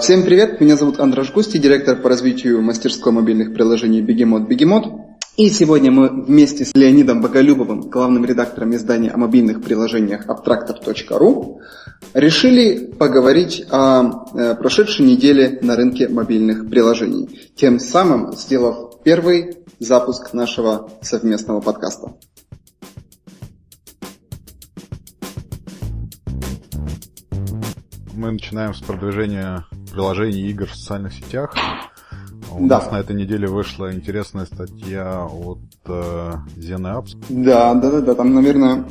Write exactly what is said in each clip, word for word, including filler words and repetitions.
Всем привет, меня зовут Андрей Жгуст, директор по развитию мастерской мобильных приложений Begemot Begemot. И сегодня мы вместе с Леонидом Боголюбовым, главным редактором издания о мобильных приложениях AppTractor.ru, решили поговорить о прошедшей неделе на рынке мобильных приложений, тем самым сделав первый запуск нашего совместного подкаста. Мы начинаем с продвижения приложений и игр в социальных сетях. У да. нас на этой неделе вышла интересная статья от э, ZenApps. Да, да, да, да. Там, наверное,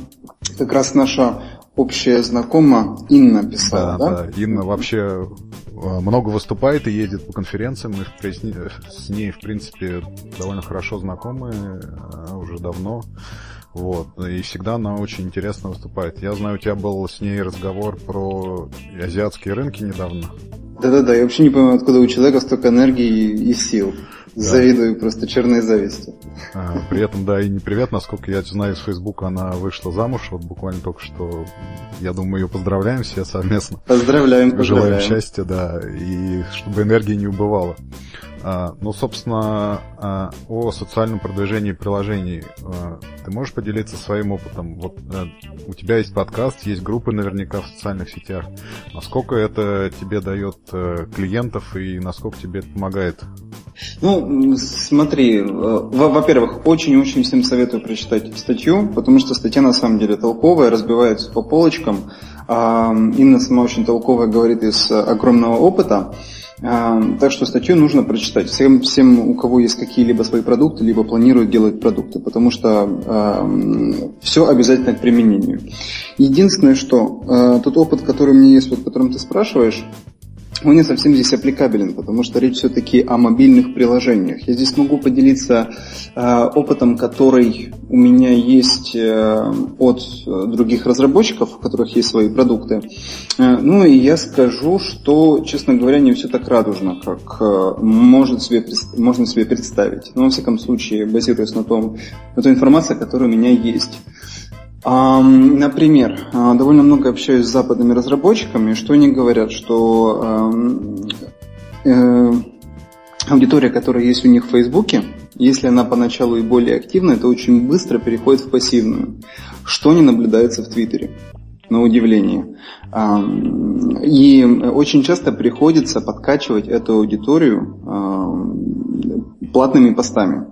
как раз наша общая знакомая Инна писала. Да, да? да. Инна вообще много выступает и ездит по конференциям. Мы с ней, в принципе, довольно хорошо знакомы уже давно. Вот. И всегда она очень интересно выступает. Я знаю, у тебя был с ней разговор про азиатские рынки недавно. Да-да-да, я вообще не понимаю, откуда у человека столько энергии и сил. Да. Завидую просто черной завистью. А, при этом, да, и непривет, насколько я знаю, из Фейсбука она вышла замуж, вот буквально только что, я думаю, мы ее поздравляем все совместно. Поздравляем, поздравляем. Желаем счастья, да, и чтобы энергии не убывало. А, ну, собственно, а, о социальном продвижении приложений. А, ты можешь поделиться своим опытом? Вот а, у тебя есть подкаст, есть группы наверняка в социальных сетях. Насколько это тебе дает а, клиентов и насколько тебе это помогает? Ну, смотри, во-первых, очень-очень всем советую прочитать статью, потому что статья на самом деле толковая, разбивается по полочкам. Инна сама очень толковая, говорит из огромного опыта. Так что статью нужно прочитать всем, всем, у кого есть какие-либо свои продукты, либо планируют делать продукты, потому что э, все обязательно к применению. Единственное, что э, тот опыт, который у меня есть, вот, о котором ты спрашиваешь, он не совсем здесь аппликабелен, потому что речь все-таки о мобильных приложениях. Я здесь могу поделиться э, опытом, который у меня есть э, от других разработчиков, у которых есть свои продукты. Э, ну и я скажу, что, честно говоря, не все так радужно, как э, можно, себе, можно себе представить. Но, во всяком случае, базируясь на том, на той информации, которая у меня есть. Например, довольно много общаюсь с западными разработчиками, что они говорят, что аудитория, которая есть у них в Фейсбуке, если она поначалу и более активна, это очень быстро переходит в пассивную, что не наблюдается в Твиттере, на удивление. И очень часто приходится подкачивать эту аудиторию платными постами.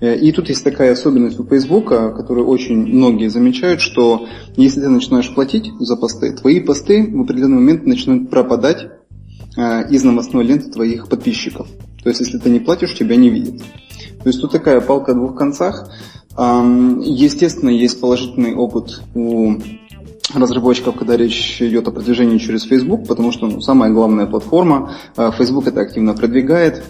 И тут есть такая особенность у Фейсбука, которую очень многие замечают, что если ты начинаешь платить за посты, твои посты в определенный момент начинают пропадать из новостной ленты твоих подписчиков. То есть, если ты не платишь, тебя не видят. То есть, тут такая палка о двух концах. Естественно, есть положительный опыт у разработчиков, когда речь идет о продвижении через Facebook, потому что ну, самая главная платформа, Facebook это активно продвигает.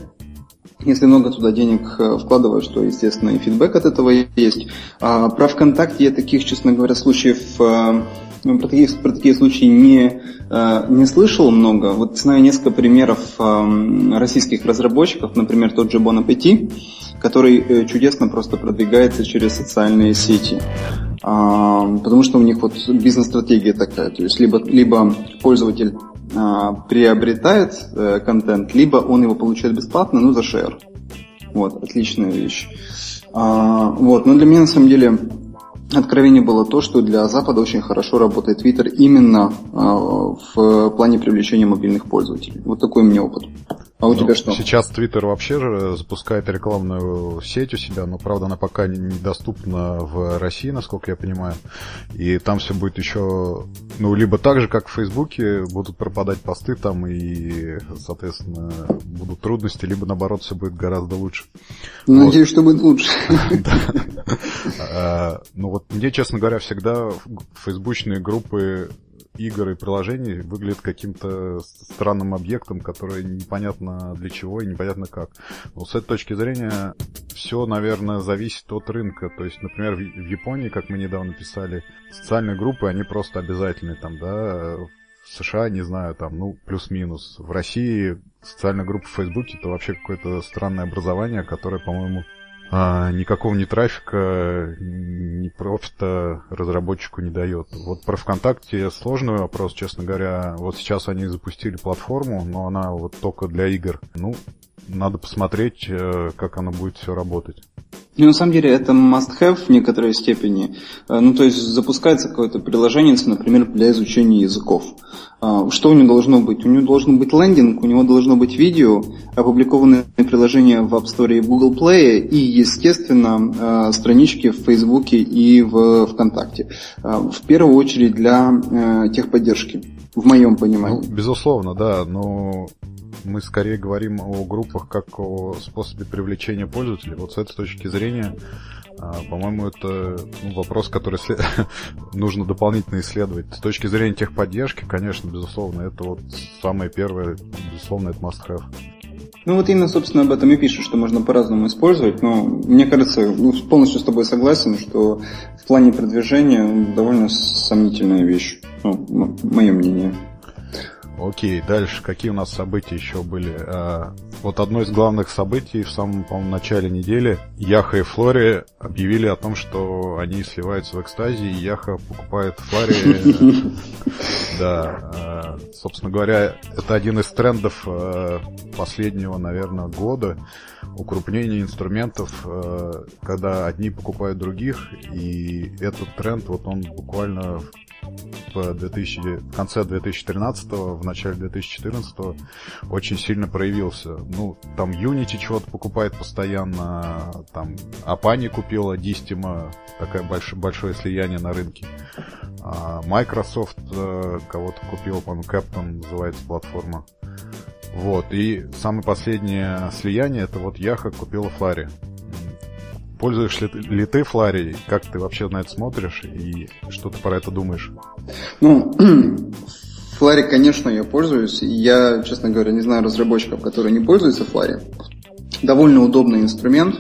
Если много туда денег вкладываешь, то, естественно, и фидбэк от этого есть. А про ВКонтакте я таких, честно говоря, случаев, про такие, про такие случаи не, не слышал много. Вот знаю несколько примеров российских разработчиков, например, тот же Bon Appetit, который чудесно просто продвигается через социальные сети. Потому что у них вот бизнес-стратегия такая, то есть либо, либо пользователь приобретает э, контент, либо он его получает бесплатно, ну, за шер. Вот, отличная вещь. А, вот, но для меня, на самом деле, откровение было то, что для Запада очень хорошо работает Twitter именно а, в плане привлечения мобильных пользователей. Вот такой у меня опыт. А у ну, тебя что? Сейчас Twitter вообще же запускает рекламную сеть у себя, но, правда, она пока недоступна в России, насколько я понимаю. И там все будет еще... Ну, либо так же, как в Фейсбуке, будут пропадать посты там и, соответственно, будут трудности, либо, наоборот, все будет гораздо лучше. Ну, вот. Надеюсь, что будет лучше. Ну, вот мне, честно говоря, всегда фейсбучные группы игр и приложений выглядят каким-то странным объектом, который непонятно для чего и непонятно как. Но с этой точки зрения все, наверное, зависит от рынка. То есть, например, в Японии, как мы недавно писали, социальные группы, они просто обязательны там, да, в США, не знаю, там, ну, плюс-минус. В России социальная группа в Фейсбуке это вообще какое-то странное образование, которое, по-моему, а, никакого ни трафика, ни профита разработчику не дает. Вот про ВКонтакте сложный вопрос, честно говоря. Вот сейчас они запустили платформу, но она вот только для игр. Ну, надо посмотреть, как оно будет все работать. И на самом деле это must-have в некоторой степени. Ну, то есть запускается какое-то приложение, например, для изучения языков. Что у него должно быть? У него должен быть лендинг, у него должно быть видео, опубликованные приложения в App Store и Google Play, и, естественно, странички в Facebook и в ВКонтакте. В первую очередь для техподдержки, в моем понимании. Ну, безусловно, да, но... мы скорее говорим о группах как о способе привлечения пользователей. Вот с этой точки зрения, по-моему, это ну, вопрос, который след... нужно дополнительно исследовать. С точки зрения техподдержки, конечно, безусловно, это вот самое первое, безусловно, это must-have. Ну вот именно, собственно, об этом и пишут, что можно по-разному использовать, но мне кажется, ну, полностью с тобой согласен, что в плане продвижения довольно сомнительная вещь, ну, мое мнение. Окей, дальше. Какие у нас события еще были? А, вот одно из главных событий в самом, по-моему, начале недели. Yahoo и Flurry объявили о том, что они сливаются в экстазе, и Yahoo покупает Flurry. Да, собственно говоря, это один из трендов последнего, наверное, года. Укрупнение инструментов, когда одни покупают других, и этот тренд, вот он буквально... в конце две тысячи тринадцатого, в начале две тысячи четырнадцатого очень сильно проявился. Ну, там Unity чего-то покупает постоянно, там Apani купила, Distima, такое большое, большое слияние на рынке. Microsoft кого-то купила, по-моему, Captain называется платформа. Вот, и самое последнее слияние, это вот Yahoo купила Flurry. Пользуешься ли ты Flurry? Как ты вообще на это смотришь? И что ты про это думаешь? Ну, Flurry, конечно, я пользуюсь. Я, честно говоря, не знаю разработчиков, которые не пользуются Flurry. Довольно удобный инструмент.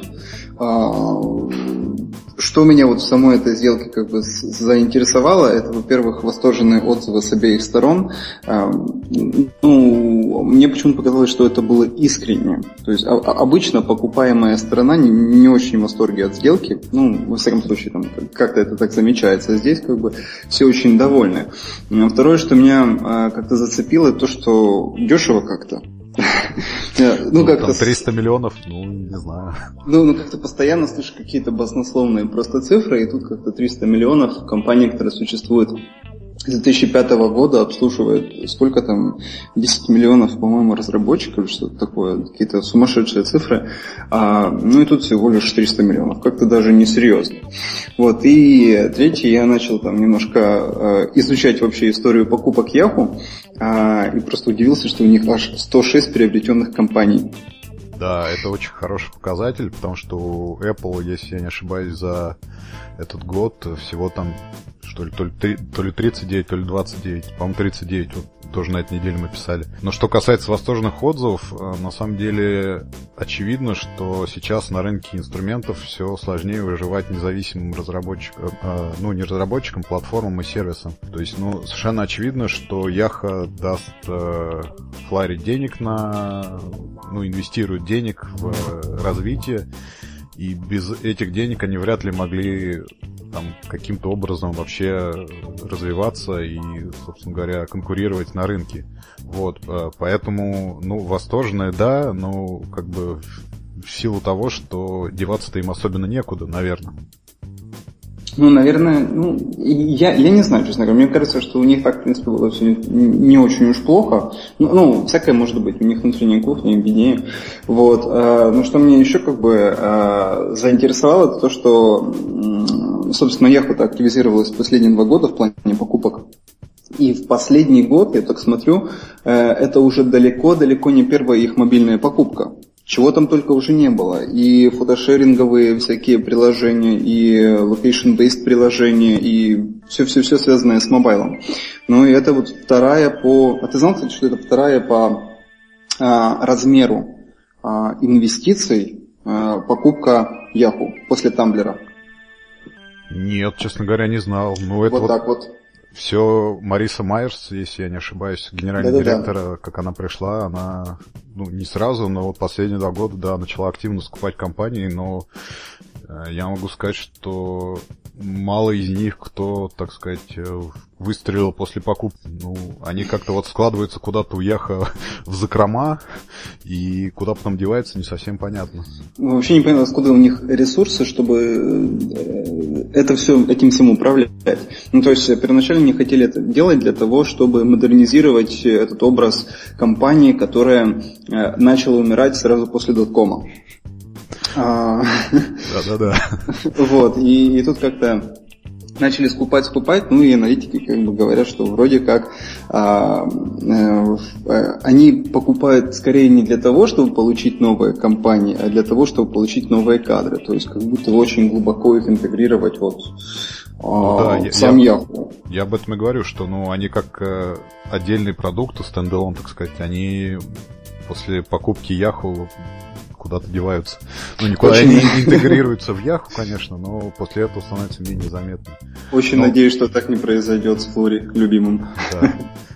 Что меня вот в самой этой сделке как бы заинтересовало, это, во-первых, восторженные отзывы с обеих сторон. Ну, мне почему-то показалось, что это было искренне. То есть обычно покупаемая сторона не очень в восторге от сделки. Ну, во всяком случае, там как-то это так замечается. А здесь как бы все очень довольны. Второе, что меня как-то зацепило, то, что дешево как-то. Ну, как-то триста миллионов, ну, не знаю. Ну, ну как-то постоянно слышу какие-то баснословные просто цифры, и тут как-то триста миллионов компания, которая существует с две тысячи пятого года, обслуживает сколько там, десять миллионов, по-моему, разработчиков или что-то такое, какие-то сумасшедшие цифры, а, ну и тут всего лишь триста миллионов, как-то даже несерьезно. Вот, и третье, я начал там немножко э, изучать вообще историю покупок Yahoo, э, и просто удивился, что у них аж сто шесть приобретенных компаний. Да, это очень хороший показатель, потому что у Apple, если я не ошибаюсь, за этот год всего там, что ли, то ли, то ли тридцать девять, то ли двадцать девять, по-моему, тридцать девять, вот тоже на этой неделе мы писали. Но что касается восторженных отзывов, на самом деле очевидно, что сейчас на рынке инструментов все сложнее выживать независимым разработчикам, ну, не разработчикам, платформам и сервисам. То есть, ну, совершенно очевидно, что Yahoo даст Flurry денег на, ну, инвестирует денег в развитие, и без этих денег они вряд ли могли там каким-то образом вообще развиваться и, собственно говоря, конкурировать на рынке. Вот, поэтому, ну, восторженные, да, но как бы в силу того, что деваться-то им особенно некуда, наверное. Ну, наверное, ну, я, я не знаю, честно говоря. Мне кажется, что у них так, в принципе, было все не очень уж плохо. Ну, ну всякое может быть, у них внутренняя кухня, беднее. Вот. Но что меня еще как бы заинтересовало, это то, что, собственно, Yahoo-то активизировалась в последние два года в плане покупок. И в последний год, я так смотрю, это уже далеко-далеко не первая их мобильная покупка. Чего там только уже не было. И фотошеринговые всякие приложения, и location-based приложения, и все-все-все связанное с мобайлом. Ну и это вот вторая по... А ты знал, кстати, что это вторая по а, размеру а, инвестиций а, покупка Yahoo после Тамблера? Нет, честно говоря, не знал. Ну, это вот, вот так вот. Все, Мариса Майерс, если я не ошибаюсь, генеральный Да-да-да. директор, как она пришла, она ну, не сразу, но вот последние два года, да, начала активно скупать компании, но я могу сказать, что мало из них, кто, так сказать, выстрелил после покупки. Ну, они как-то вот складываются куда-то у Яха в закрома, и куда потом девается, не совсем понятно. Ну, вообще не понятно, откуда у них ресурсы, чтобы это все, этим всем управлять. Ну, то есть, первоначально они хотели это делать для того, чтобы модернизировать этот образ компании, которая начала умирать сразу после доткома. Да-да-да. Вот, и, и тут как-то начали скупать-скупать, ну и аналитики как бы говорят, что вроде как а, а, они покупают скорее не для того, чтобы получить новые компании, а для того, чтобы получить новые кадры. То есть как будто очень глубоко их интегрировать вот ну, а, да, сам я, Yahoo. Я об этом и говорю, что ну они как э, отдельные продукты, стендалон, так сказать, они после покупки Yahoo куда-то деваются. Ну, никуда Очень... они интегрируются в Yahoo, конечно, но после этого становится менее незаметно. Очень но... надеюсь, что так не произойдет с Флури, любимым. Да.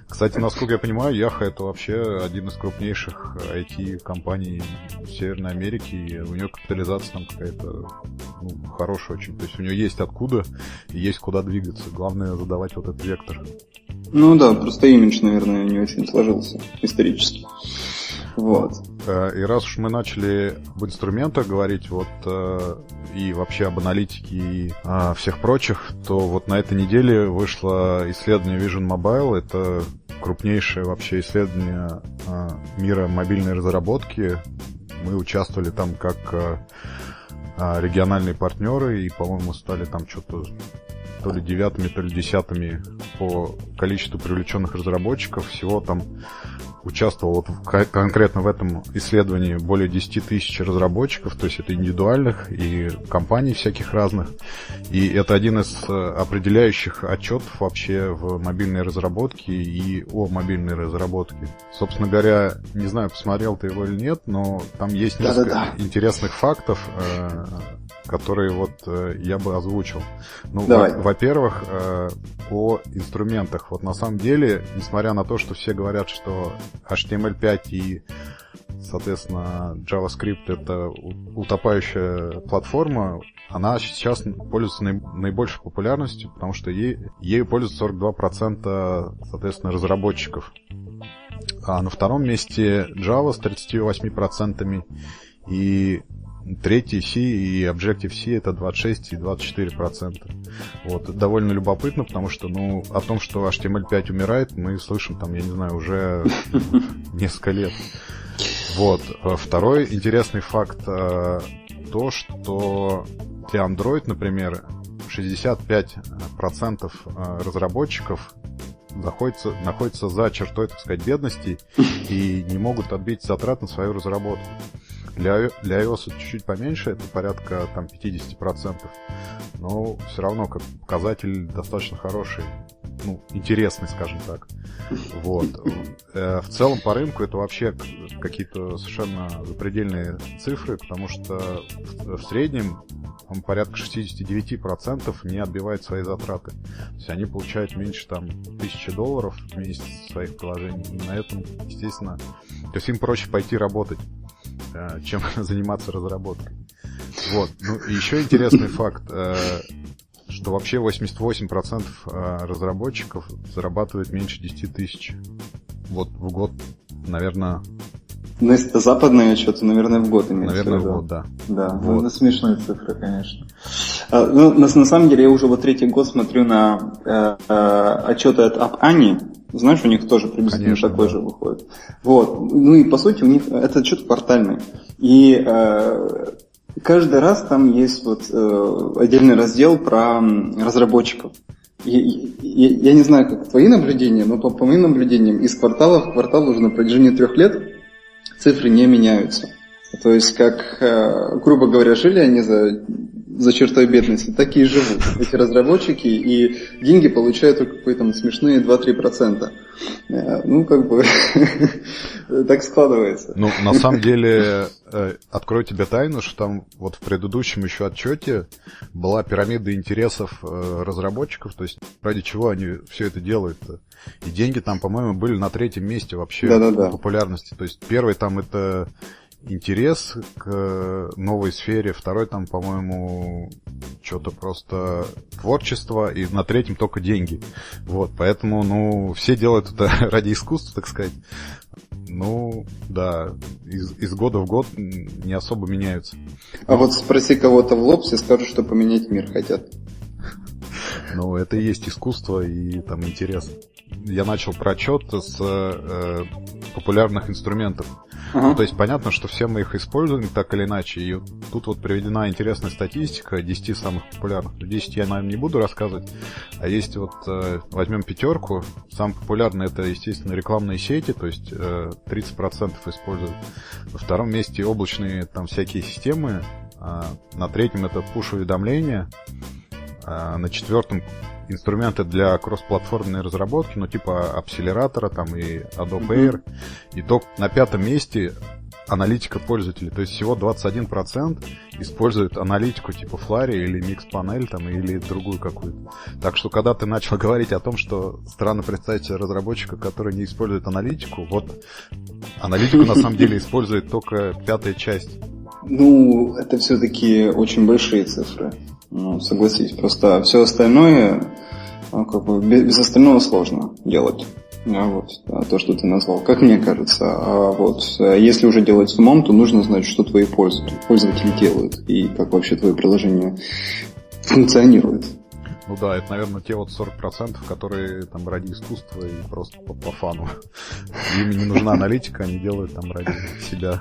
Кстати, насколько я понимаю, Yahoo — это вообще один из крупнейших ай ти-компаний Северной Америки, и у нее капитализация там какая-то ну, хорошая очень. То есть у нее есть откуда и есть куда двигаться. Главное — задавать вот этот вектор. Ну да, просто имидж, наверное, не очень сложился исторически. Вот. И раз уж мы начали об инструментах говорить, вот и вообще об аналитике и о всех прочих, то вот на этой неделе вышло исследование Vision Mobile. Это крупнейшее вообще исследование мира мобильной разработки. Мы участвовали там как региональные партнеры и, по-моему, стали там что-то то ли девятыми, то ли десятыми по количеству привлеченных разработчиков. Всего там участвовало вот конкретно в этом исследовании более десяти тысяч разработчиков, то есть это индивидуальных и компаний всяких разных. И это один из определяющих отчетов вообще в мобильной разработке и о мобильной разработке. Собственно говоря, не знаю, посмотрел ты его или нет, но там есть несколько Да-да-да. интересных фактов, которые вот э, я бы озвучил. Ну, во- во-первых, э, о инструментах. Вот на самом деле, несмотря на то, что все говорят, что эйч ти эм эль пять и, соответственно, JavaScript — это утопающая платформа, она сейчас пользуется наиб- наибольшей популярностью, потому что ей, ею пользуются сорок два процента, соответственно, разработчиков. А на втором месте Java с тридцатью восемью процентами и третий — C и Objective-C, это двадцать шесть и двадцать четыре процента. Вот. Это довольно любопытно, потому что, ну, о том, что эйч ти эм эль пять умирает, мы слышим там, я не знаю, уже несколько лет. Вот. Второй интересный факт то, что для Android, например, шестьдесят пять процентов разработчиков находятся, находятся за чертой, так сказать, бедности и не могут отбить затрат на свою разработку. Для, для iOS это чуть-чуть поменьше, это порядка там пятьдесят процентов, но все равно как показатель достаточно хороший, ну, интересный, скажем так. Вот. В целом по рынку это вообще какие-то совершенно запредельные цифры, потому что в, в среднем там, порядка шестьдесят девять процентов не отбивают свои затраты. То есть они получают меньше там тысячи долларов в месяц своих приложений, и на этом, естественно, то есть им проще пойти работать, чем заниматься разработкой. Вот. Ну, и еще интересный факт, что вообще восемьдесят восемь процентов разработчиков зарабатывают меньше десяти тысяч. Вот в год, наверное... Ну, если это западные отчеты, наверное, в год имеется. Наверное, в год, да. Да, вот. Ну, смешные цифры, конечно. А, ну, на, на самом деле, я уже вот третий год смотрю на э, э, отчеты от Appani. Знаешь, у них тоже приблизительно Конечно, такой да. же выходит. Вот. Ну и по сути у них это отчет квартальный. И э, каждый раз там есть вот э, отдельный раздел про разработчиков. Я, я, я не знаю, как твои наблюдения, но по, по моим наблюдениям из квартала в квартал уже на протяжении трех лет цифры не меняются. То есть, как, грубо говоря, жили они за за чертой бедности, так и живут эти разработчики, и деньги получают только какие-то смешные два-три процента. Ну, как бы, так складывается. Ну, на самом деле, открою тебе тайну, что там вот в предыдущем еще отчете была пирамида интересов разработчиков, то есть ради чего они все это делают-то. И деньги там, по-моему, были на третьем месте вообще по популярности. То есть первый там это... интерес к новой сфере, второй там, по-моему, что-то просто творчество, и на третьем только деньги. Вот, поэтому, ну, все делают это ради искусства, так сказать. Ну, да, из, из года в год не особо меняются. А вот спроси кого-то в лоб, все скажут, что поменять мир хотят. Ну, это и есть искусство и там интерес. Я начал прочет с э, популярных инструментов. Ага. Ну, то есть понятно, что все мы их используем так или иначе. И тут вот приведена интересная статистика десяти самых популярных. десять я, наверное, не буду рассказывать. А есть вот, э, возьмем пятерку. Самые популярные это, естественно, рекламные сети. То есть э, тридцать процентов используют. На втором месте облачные там всякие системы. Э, на третьем это пуш-уведомления. Э, на четвертом инструменты для кроссплатформенной разработки, ну, типа Appcelerator, там, и Adobe Air. Mm-hmm. И только на пятом месте аналитика пользователей. То есть всего двадцать один процент используют аналитику типа Flurry или Mixpanel, там, или другую какую-то. Так что, когда ты начал говорить о том, что странно представить себе разработчика, который не использует аналитику, вот аналитику на самом деле использует только пятая часть. Ну, это все-таки очень большие цифры. Ну, согласись, просто все остальное, как бы, без остального сложно делать, вот, то, что ты назвал, как мне кажется. А вот, если уже делать с умом, то нужно знать, что твои пользователи, пользователи делают и как вообще твое приложение функционирует. Ну да, это, наверное, те вот сорок процентов, которые там ради искусства и просто по, по фану. Им не нужна аналитика, они делают там ради себя.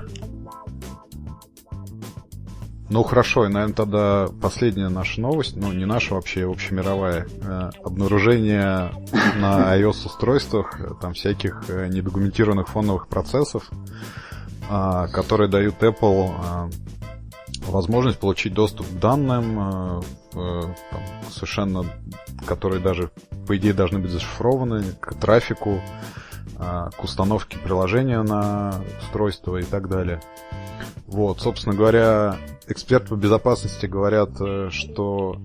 Ну хорошо, и, наверное, тогда последняя наша новость, ну не наша вообще, общемировая, э, обнаружение на iOS-устройствах там всяких э, недокументированных фоновых процессов, э, которые дают Apple э, возможность получить доступ к данным, э, там, совершенно, которые даже, по идее, должны быть зашифрованы, к трафику, э, к установке приложения на устройство и так далее. Вот, собственно говоря, эксперты по безопасности говорят, что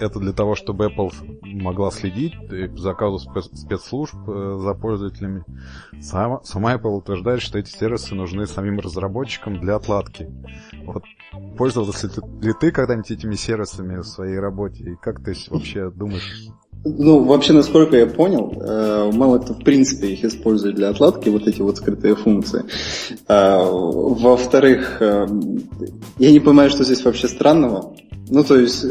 это для того, чтобы Apple могла следить и по заказу спецслужб за пользователями. Сама, сама Apple утверждает, что эти сервисы нужны самим разработчикам для отладки. Вот, пользовался ли ты когда-нибудь этими сервисами в своей работе? И как ты вообще думаешь? Ну, вообще, насколько я понял, мало кто, в принципе, их использует для отладки, вот эти вот скрытые функции. Во-вторых, я не понимаю, что здесь вообще странного. Ну, то есть,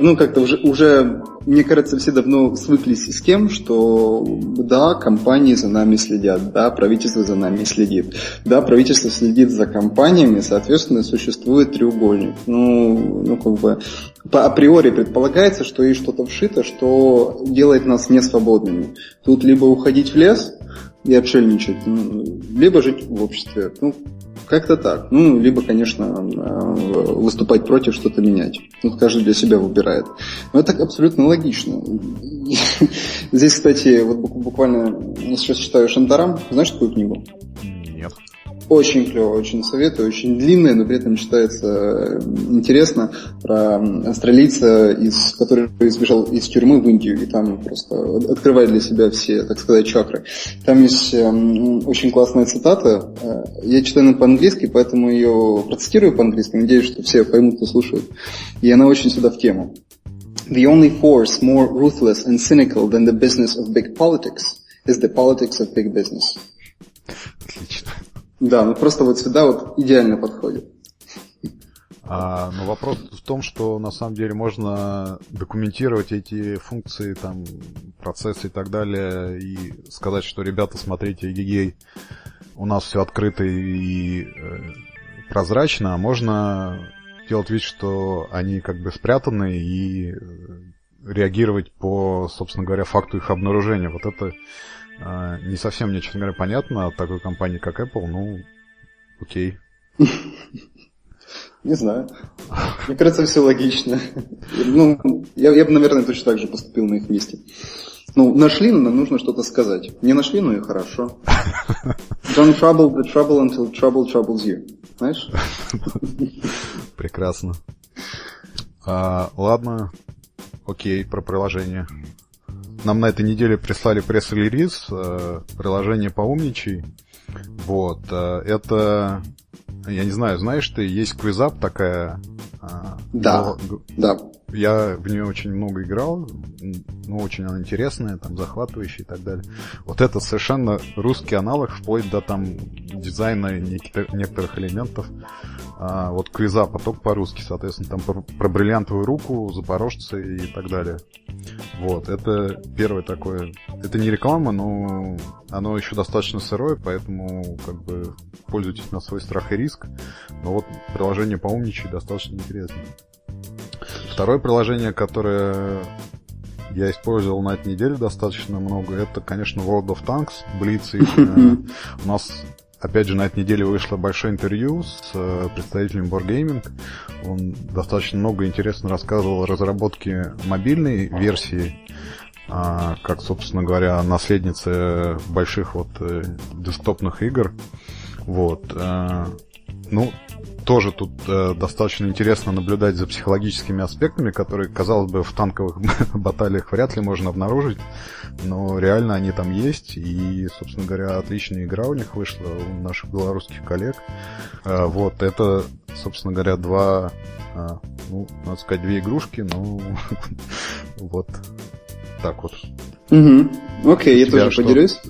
ну, как-то уже, уже, мне кажется, все давно свыклись с тем, что да, компании за нами следят, да, правительство за нами следит, да, правительство следит за компаниями, соответственно, существует треугольник. Ну, ну как бы, по априори предполагается, что есть что-то вшито, что делает нас несвободными. Тут либо уходить в лес и отшельничать, либо жить в обществе. Ну, как-то так. Ну, либо, конечно, выступать против, что-то менять. Ну, каждый для себя выбирает. Но это абсолютно логично. Здесь, кстати, вот буквально я сейчас читаю Шантарам. Знаешь такую книгу? Нет. Очень клево, очень советую, очень длинная, но при этом читается интересно, про австралийца, из, который сбежал из тюрьмы в Индию, и там просто открывает для себя все, так сказать, чакры. Там есть очень классная цитата, я читаю по-английски, поэтому ее процитирую по-английски, надеюсь, что все поймут и слушают, и она очень сюда в тему. «The only force more ruthless and cynical than the business of big politics is the politics of big business». Отлично. Да, ну просто вот сюда вот идеально подходит. А, ну вопрос в том, что на самом деле можно документировать эти функции, там, процессы и так далее, и сказать, что, ребята, смотрите, эгегей, у нас все открыто и э, прозрачно, а можно делать вид, что они как бы спрятаны и реагировать по, собственно говоря, факту их обнаружения. Вот это... Не совсем мне, честно говоря, понятно от такой компании, как Apple, ну, окей. Не знаю. Мне кажется, все логично. Ну, я, я бы, наверное, точно так же поступил на их месте. Ну, нашли, но нужно что-то сказать. Не нашли, ну и хорошо. Don't trouble the trouble until trouble troubles you. Знаешь? Прекрасно. А, ладно. Окей, про приложение. Нам на этой неделе прислали пресс-релиз. Приложение «Поумничай». Вот. Это... Я не знаю, знаешь ты, есть QuizUp такая. Да, но... да. Я в нее очень много играл, ну, очень она интересная, там, захватывающая и так далее. Вот это совершенно русский аналог, вплоть до там дизайна некотор- некоторых элементов. А, вот QuizUp, поток по-русски, соответственно, там про, про бриллиантовую руку, запорожцы и так далее. Вот, это первое такое. Это не реклама, но оно еще достаточно сырое, поэтому как бы пользуйтесь на свой страх и риск. Но вот приложение «Поумничай» достаточно интересное. Второе приложение, которое я использовал на этой неделе достаточно много, это, конечно, World of Tanks Blitz. И, э, у нас, опять же, на этой неделе вышло большое интервью с э, представителем Wargaming. Он достаточно много интересно рассказывал о разработке мобильной версии, э, как, собственно говоря, наследницы больших вот э, десктопных игр. Вот. Э, ну... Тоже тут э, достаточно интересно наблюдать за психологическими аспектами, которые, казалось бы, в танковых баталиях вряд ли можно обнаружить, но реально они там есть, и, собственно говоря, отличная игра у них вышла, у наших белорусских коллег. Э, вот, это, собственно говоря, два, э, ну, надо сказать, две игрушки, ну, вот так вот. Окей, я тоже поделюсь.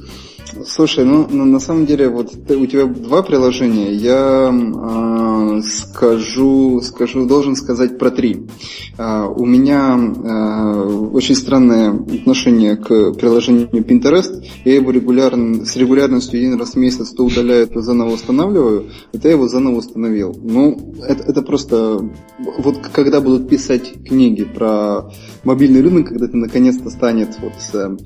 Слушай, ну, ну на самом деле вот ты, у тебя два приложения, я э, скажу, скажу, должен сказать про три. Э, у меня э, очень странное отношение к приложению Pinterest. Я его регулярно, с регулярностью один раз в месяц то удаляю, то заново устанавливаю. Вот я его заново установил. Ну, это, это просто вот когда будут писать книги про мобильный рынок, когда это наконец-то станет вот. Э,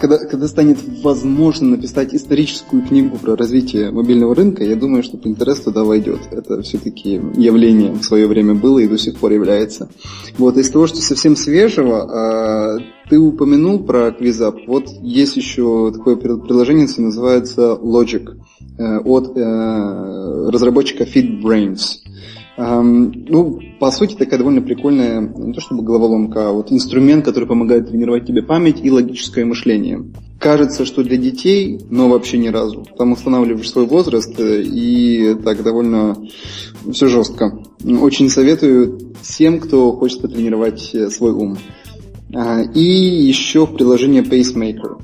Когда, когда станет возможно написать историческую книгу про развитие мобильного рынка, я думаю, что Pinterest туда войдет. Это все-таки явление в свое время было и до сих пор является. Вот, из того, что совсем свежего, ты упомянул про QuizUp. Вот есть еще такое приложение, называется Logic от разработчика FitBrains. Ну, по сути, такая довольно прикольная, не то чтобы головоломка, а вот инструмент, который помогает тренировать тебе память и логическое мышление. Кажется, что для детей, но вообще ни разу. Там устанавливаешь свой возраст, и так довольно все жестко. Очень советую всем, кто хочет потренировать свой ум. И еще приложение Pacemaker.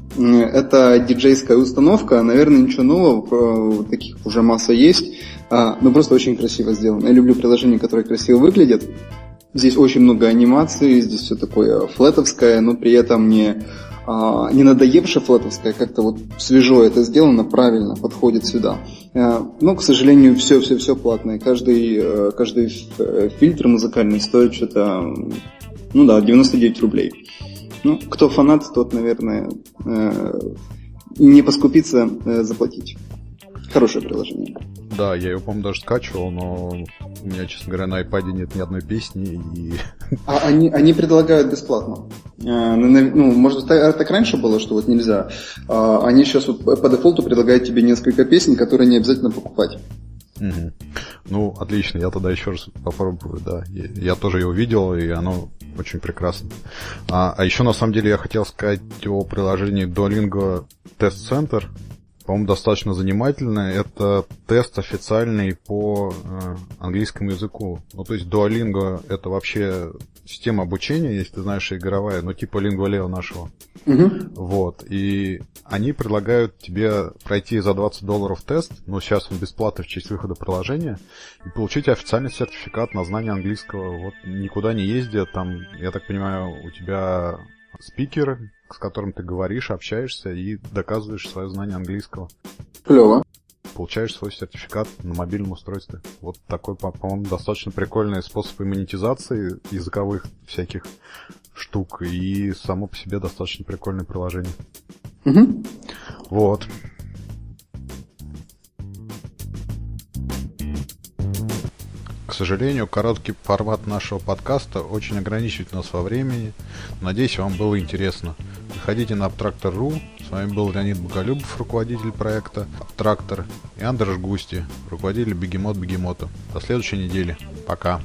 Это диджейская установка, наверное, ничего нового, таких уже масса есть, но просто очень красиво сделано. Я люблю приложения, которые красиво выглядят. Здесь очень много анимаций, здесь все такое флетовское, но при этом не, не надоевшее флетовское, как-то вот свежо это сделано, правильно подходит сюда. Но, к сожалению, все-все-все платное. Каждый, каждый фильтр музыкальный стоит что-то... Ну да, девяносто девять рублей. Ну, кто фанат, тот, наверное, не поскупится заплатить. Хорошее приложение. Да, я его, по-моему, даже скачивал, но у меня, честно говоря, на iPad нет ни одной песни. И... А они, они предлагают бесплатно. Ну, может, так раньше было, что вот нельзя. Они сейчас по дефолту предлагают тебе несколько песен, которые не обязательно покупать. Угу. Ну, отлично, я тогда еще раз попробую, да. Я, я тоже его видел, и оно очень прекрасно. А, а еще, на самом деле, я хотел сказать о приложении Duolingo Test Center. По-моему, достаточно занимательное. Это тест официальный по э, английскому языку. Ну, то есть Duolingo — это вообще система обучения, если ты знаешь, игровая, ну, типа Lingua Leo нашего. Mm-hmm. Вот. И они предлагают тебе пройти за двадцать долларов тест, ну, сейчас он бесплатный в честь выхода приложения, и получить официальный сертификат на знание английского. Вот никуда не ездя, там, я так понимаю, у тебя... спикер, с которым ты говоришь, общаешься и доказываешь свое знание английского. Клево. Получаешь свой сертификат на мобильном устройстве. Вот такой, по-моему, достаточно прикольный способ монетизации языковых всяких штук. И само по себе достаточно прикольное приложение. Угу. Вот. сожалению, короткий формат нашего подкаста очень ограничивает нас во времени. Надеюсь, вам было интересно. Заходите на AppTractor.ru. С вами был Леонид Боголюбов, руководитель проекта AppTractor, и Андрей Жгуст, руководитель Begemot Begemot. До следующей недели. Пока.